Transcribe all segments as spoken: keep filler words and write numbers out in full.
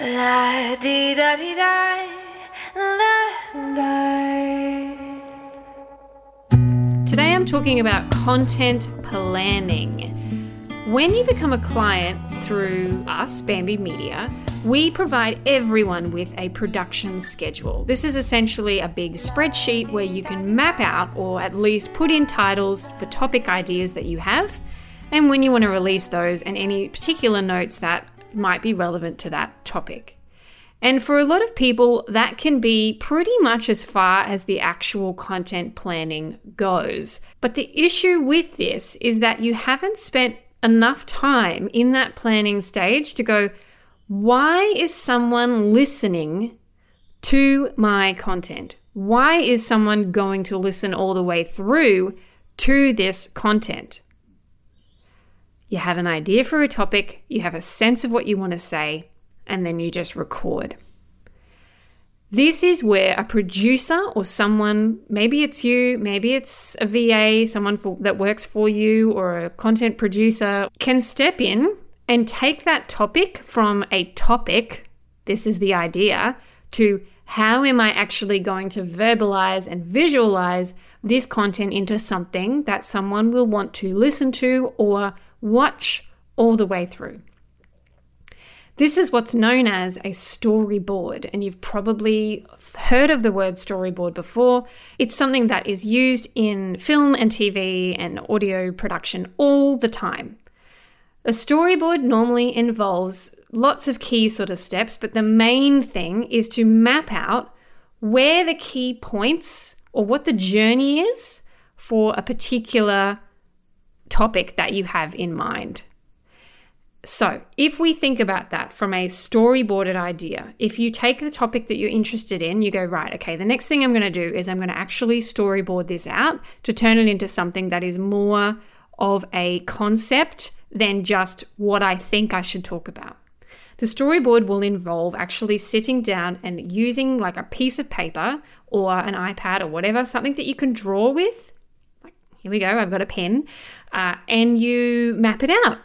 La di da di da, la da. Today I'm talking about content planning. When you become a client through us, Bambi Media, we provide everyone with a production schedule. This is essentially a big spreadsheet where you can map out or at least put in titles for topic ideas that you have, and when you want to release those and any particular notes that might be relevant to that topic. And for a lot of people, that can be pretty much as far as the actual content planning goes. But the issue with this is that you haven't spent enough time in that planning stage to go, why is someone listening to my content? Why is someone going to listen all the way through to this content? You have an idea for a topic, you have a sense of what you want to say, and then you just record. This is where a producer or someone, maybe it's you, maybe it's a V A, someone for, that works for you, or a content producer, can step in and take that topic from a topic, this is the idea, to how am I actually going to verbalize and visualize this content into something that someone will want to listen to or watch all the way through. This is what's known as a storyboard, and you've probably heard of the word storyboard before. It's something that is used in film and T V and audio production all the time. A storyboard normally involves lots of key sort of steps, but the main thing is to map out where the key points or what the journey is for a particular topic that you have in mind. So if we think about that from a storyboarded idea, if you take the topic that you're interested in, you go, right, okay, the next thing I'm going to do is I'm going to actually storyboard this out to turn it into something that is more of a concept than just what I think I should talk about. The storyboard will involve actually sitting down and using like a piece of paper or an iPad or whatever, something that you can draw with. Like, here we go, I've got a pen, uh, and you map it out.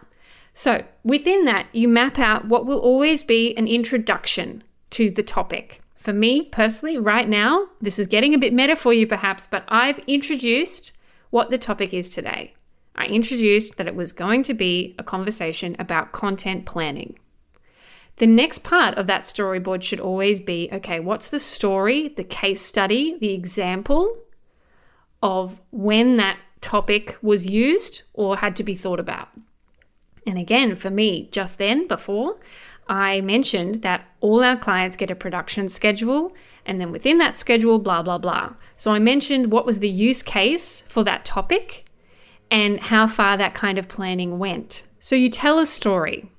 So within that, you map out what will always be an introduction to the topic. For me personally, right now, this is getting a bit meta for you perhaps, but I've introduced what the topic is today. I introduced that it was going to be a conversation about content planning. The next part of that storyboard should always be, okay, what's the story, the case study, the example of when that topic was used or had to be thought about. And again, for me, just then, before, I mentioned that all our clients get a production schedule, and then within that schedule, blah, blah, blah. So I mentioned what was the use case for that topic and how far that kind of planning went. So you tell a story.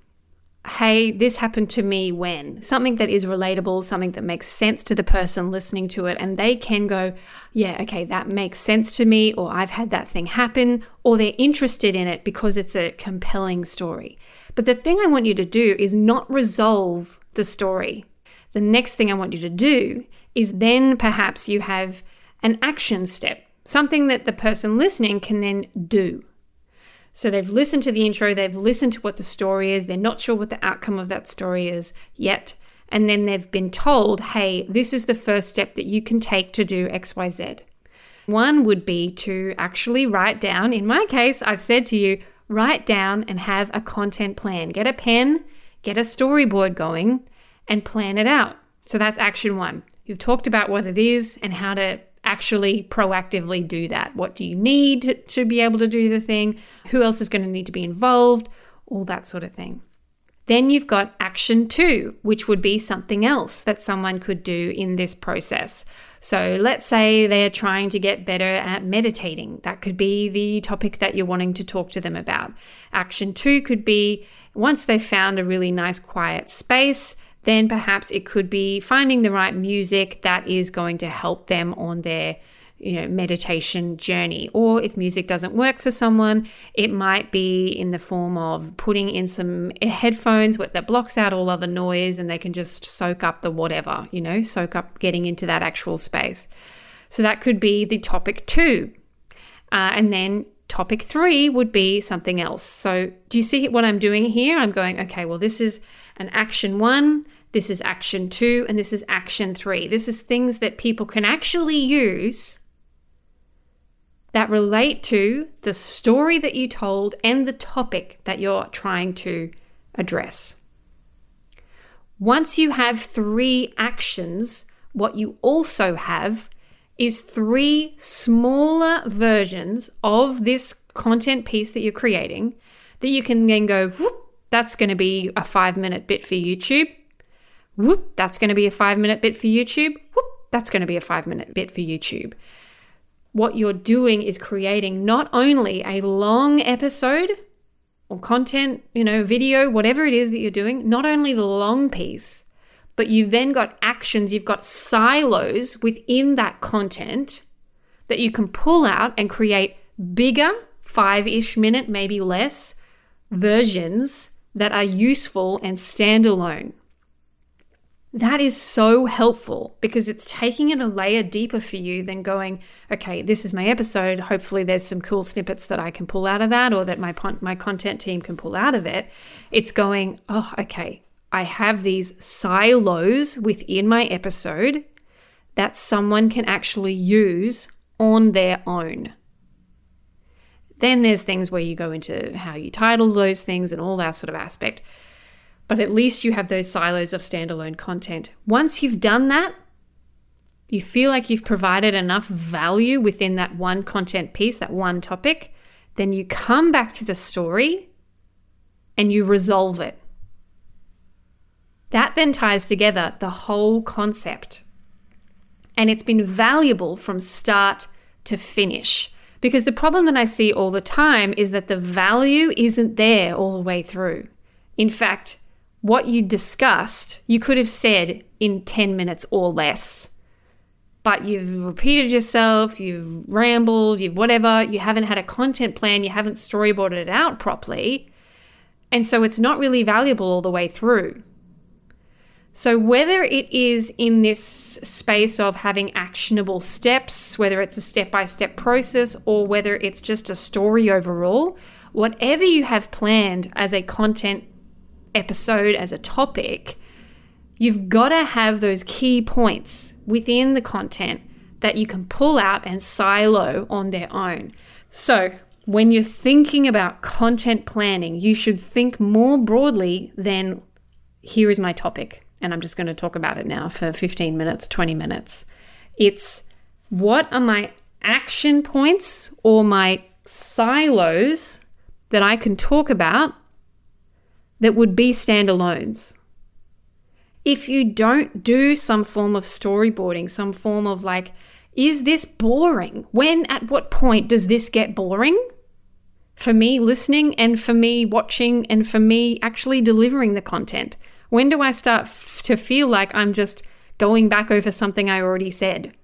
Hey, this happened to me when. Something that is relatable, something that makes sense to the person listening to it, and they can go, yeah, okay, that makes sense to me, or I've had that thing happen, or they're interested in it because it's a compelling story. But the thing I want you to do is not resolve the story. The next thing I want you to do is then perhaps you have an action step, something that the person listening can then do. So they've listened to the intro, they've listened to what the story is, they're not sure what the outcome of that story is yet, and then they've been told, hey, this is the first step that you can take to do X Y Z. One would be to actually write down, in my case, I've said to you, write down and have a content plan. Get a pen, get a storyboard going, and plan it out. So that's action one. You've talked about what it is and how to actually proactively do that. What do you need to, to be able to do the thing? Who else is going to need to be involved? All that sort of thing. Then you've got action two, which would be something else that someone could do in this process. So let's say they're trying to get better at meditating. That could be the topic that you're wanting to talk to them about. Action two could be, once they've found a really nice quiet space, then perhaps it could be finding the right music that is going to help them on their, you know, meditation journey. Or if music doesn't work for someone, it might be in the form of putting in some headphones that blocks out all other noise, and they can just soak up the whatever, you know, soak up getting into that actual space. So that could be the topic two. Uh, and then topic three would be something else. So do you see what I'm doing here? I'm going, okay, well, this is an action one, This is action two, and this is action three. This is things that people can actually use that relate to the story that you told and the topic that you're trying to address. Once you have three actions, what you also have is three smaller versions of this content piece that you're creating that you can then go, whoop, that's going to be a five minute bit for YouTube. Whoop, that's going to be a five minute bit for YouTube. Whoop, that's going to be a five minute bit for YouTube. What you're doing is creating not only a long episode or content, you know, video, whatever it is that you're doing, not only the long piece, but you've then got actions, you've got silos within that content that you can pull out and create bigger, five-ish minute, maybe less, versions that are useful and standalone. That is so helpful because it's taking it a layer deeper for you than going, okay, this is my episode. Hopefully there's some cool snippets that I can pull out of that or that my my content team can pull out of it. It's going, oh, okay, I have these silos within my episode that someone can actually use on their own. Then there's things where you go into how you title those things and all that sort of aspect. But at least you have those silos of standalone content. Once you've done that, you feel like you've provided enough value within that one content piece, that one topic, then you come back to the story and you resolve it. That then ties together the whole concept. And it's been valuable from start to finish. Because the problem that I see all the time is that the value isn't there all the way through. In fact, what you discussed, you could have said in ten minutes or less, but you've repeated yourself, you've rambled, you've whatever, you haven't had a content plan, you haven't storyboarded it out properly. And so it's not really valuable all the way through. So whether it is in this space of having actionable steps, whether it's a step-by-step process or whether it's just a story overall, whatever you have planned as a content episode, as a topic, you've got to have those key points within the content that you can pull out and silo on their own. So when you're thinking about content planning, you should think more broadly than here is my topic and I'm just going to talk about it now for fifteen minutes, twenty minutes. It's what are my action points or my silos that I can talk about that would be standalones. If you don't do some form of storyboarding, some form of like, is this boring? When, at what point does this get boring? For me listening and for me watching and for me actually delivering the content. When do I start f- to feel like I'm just going back over something I already said?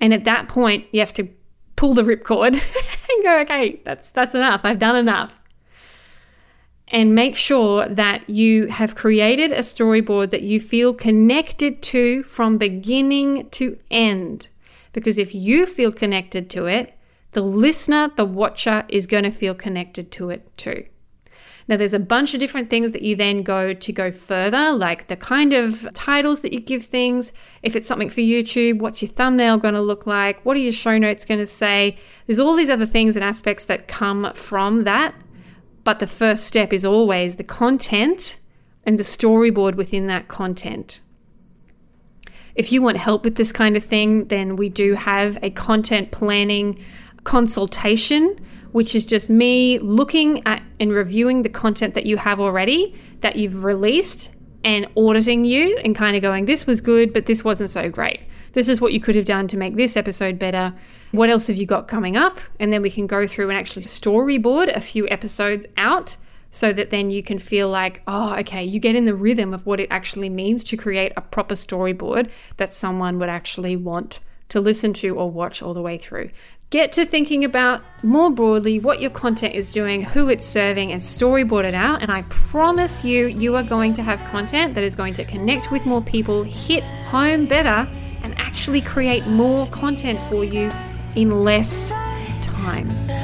And at that point, you have to pull the ripcord and go, okay, that's that's enough. I've done enough. And make sure that you have created a storyboard that you feel connected to from beginning to end. Because if you feel connected to it, the listener, the watcher is going to feel connected to it too. Now, there's a bunch of different things that you then go to go further, like the kind of titles that you give things. If it's something for YouTube, what's your thumbnail going to look like? What are your show notes going to say? There's all these other things and aspects that come from that. But the first step is always the content and the storyboard within that content. If you want help with this kind of thing, then we do have a content planning consultation, which is just me looking at and reviewing the content that you have already, that you've released, and auditing you and kind of going, this was good, but this wasn't so great. This is what you could have done to make this episode better. What else have you got coming up? And then we can go through and actually storyboard a few episodes out so that then you can feel like, oh, okay, you get in the rhythm of what it actually means to create a proper storyboard that someone would actually want to listen to or watch all the way through. Get to thinking about more broadly what your content is doing, who it's serving, and storyboard it out. And I promise you, you are going to have content that is going to connect with more people, hit home better, and actually create more content for you in less time.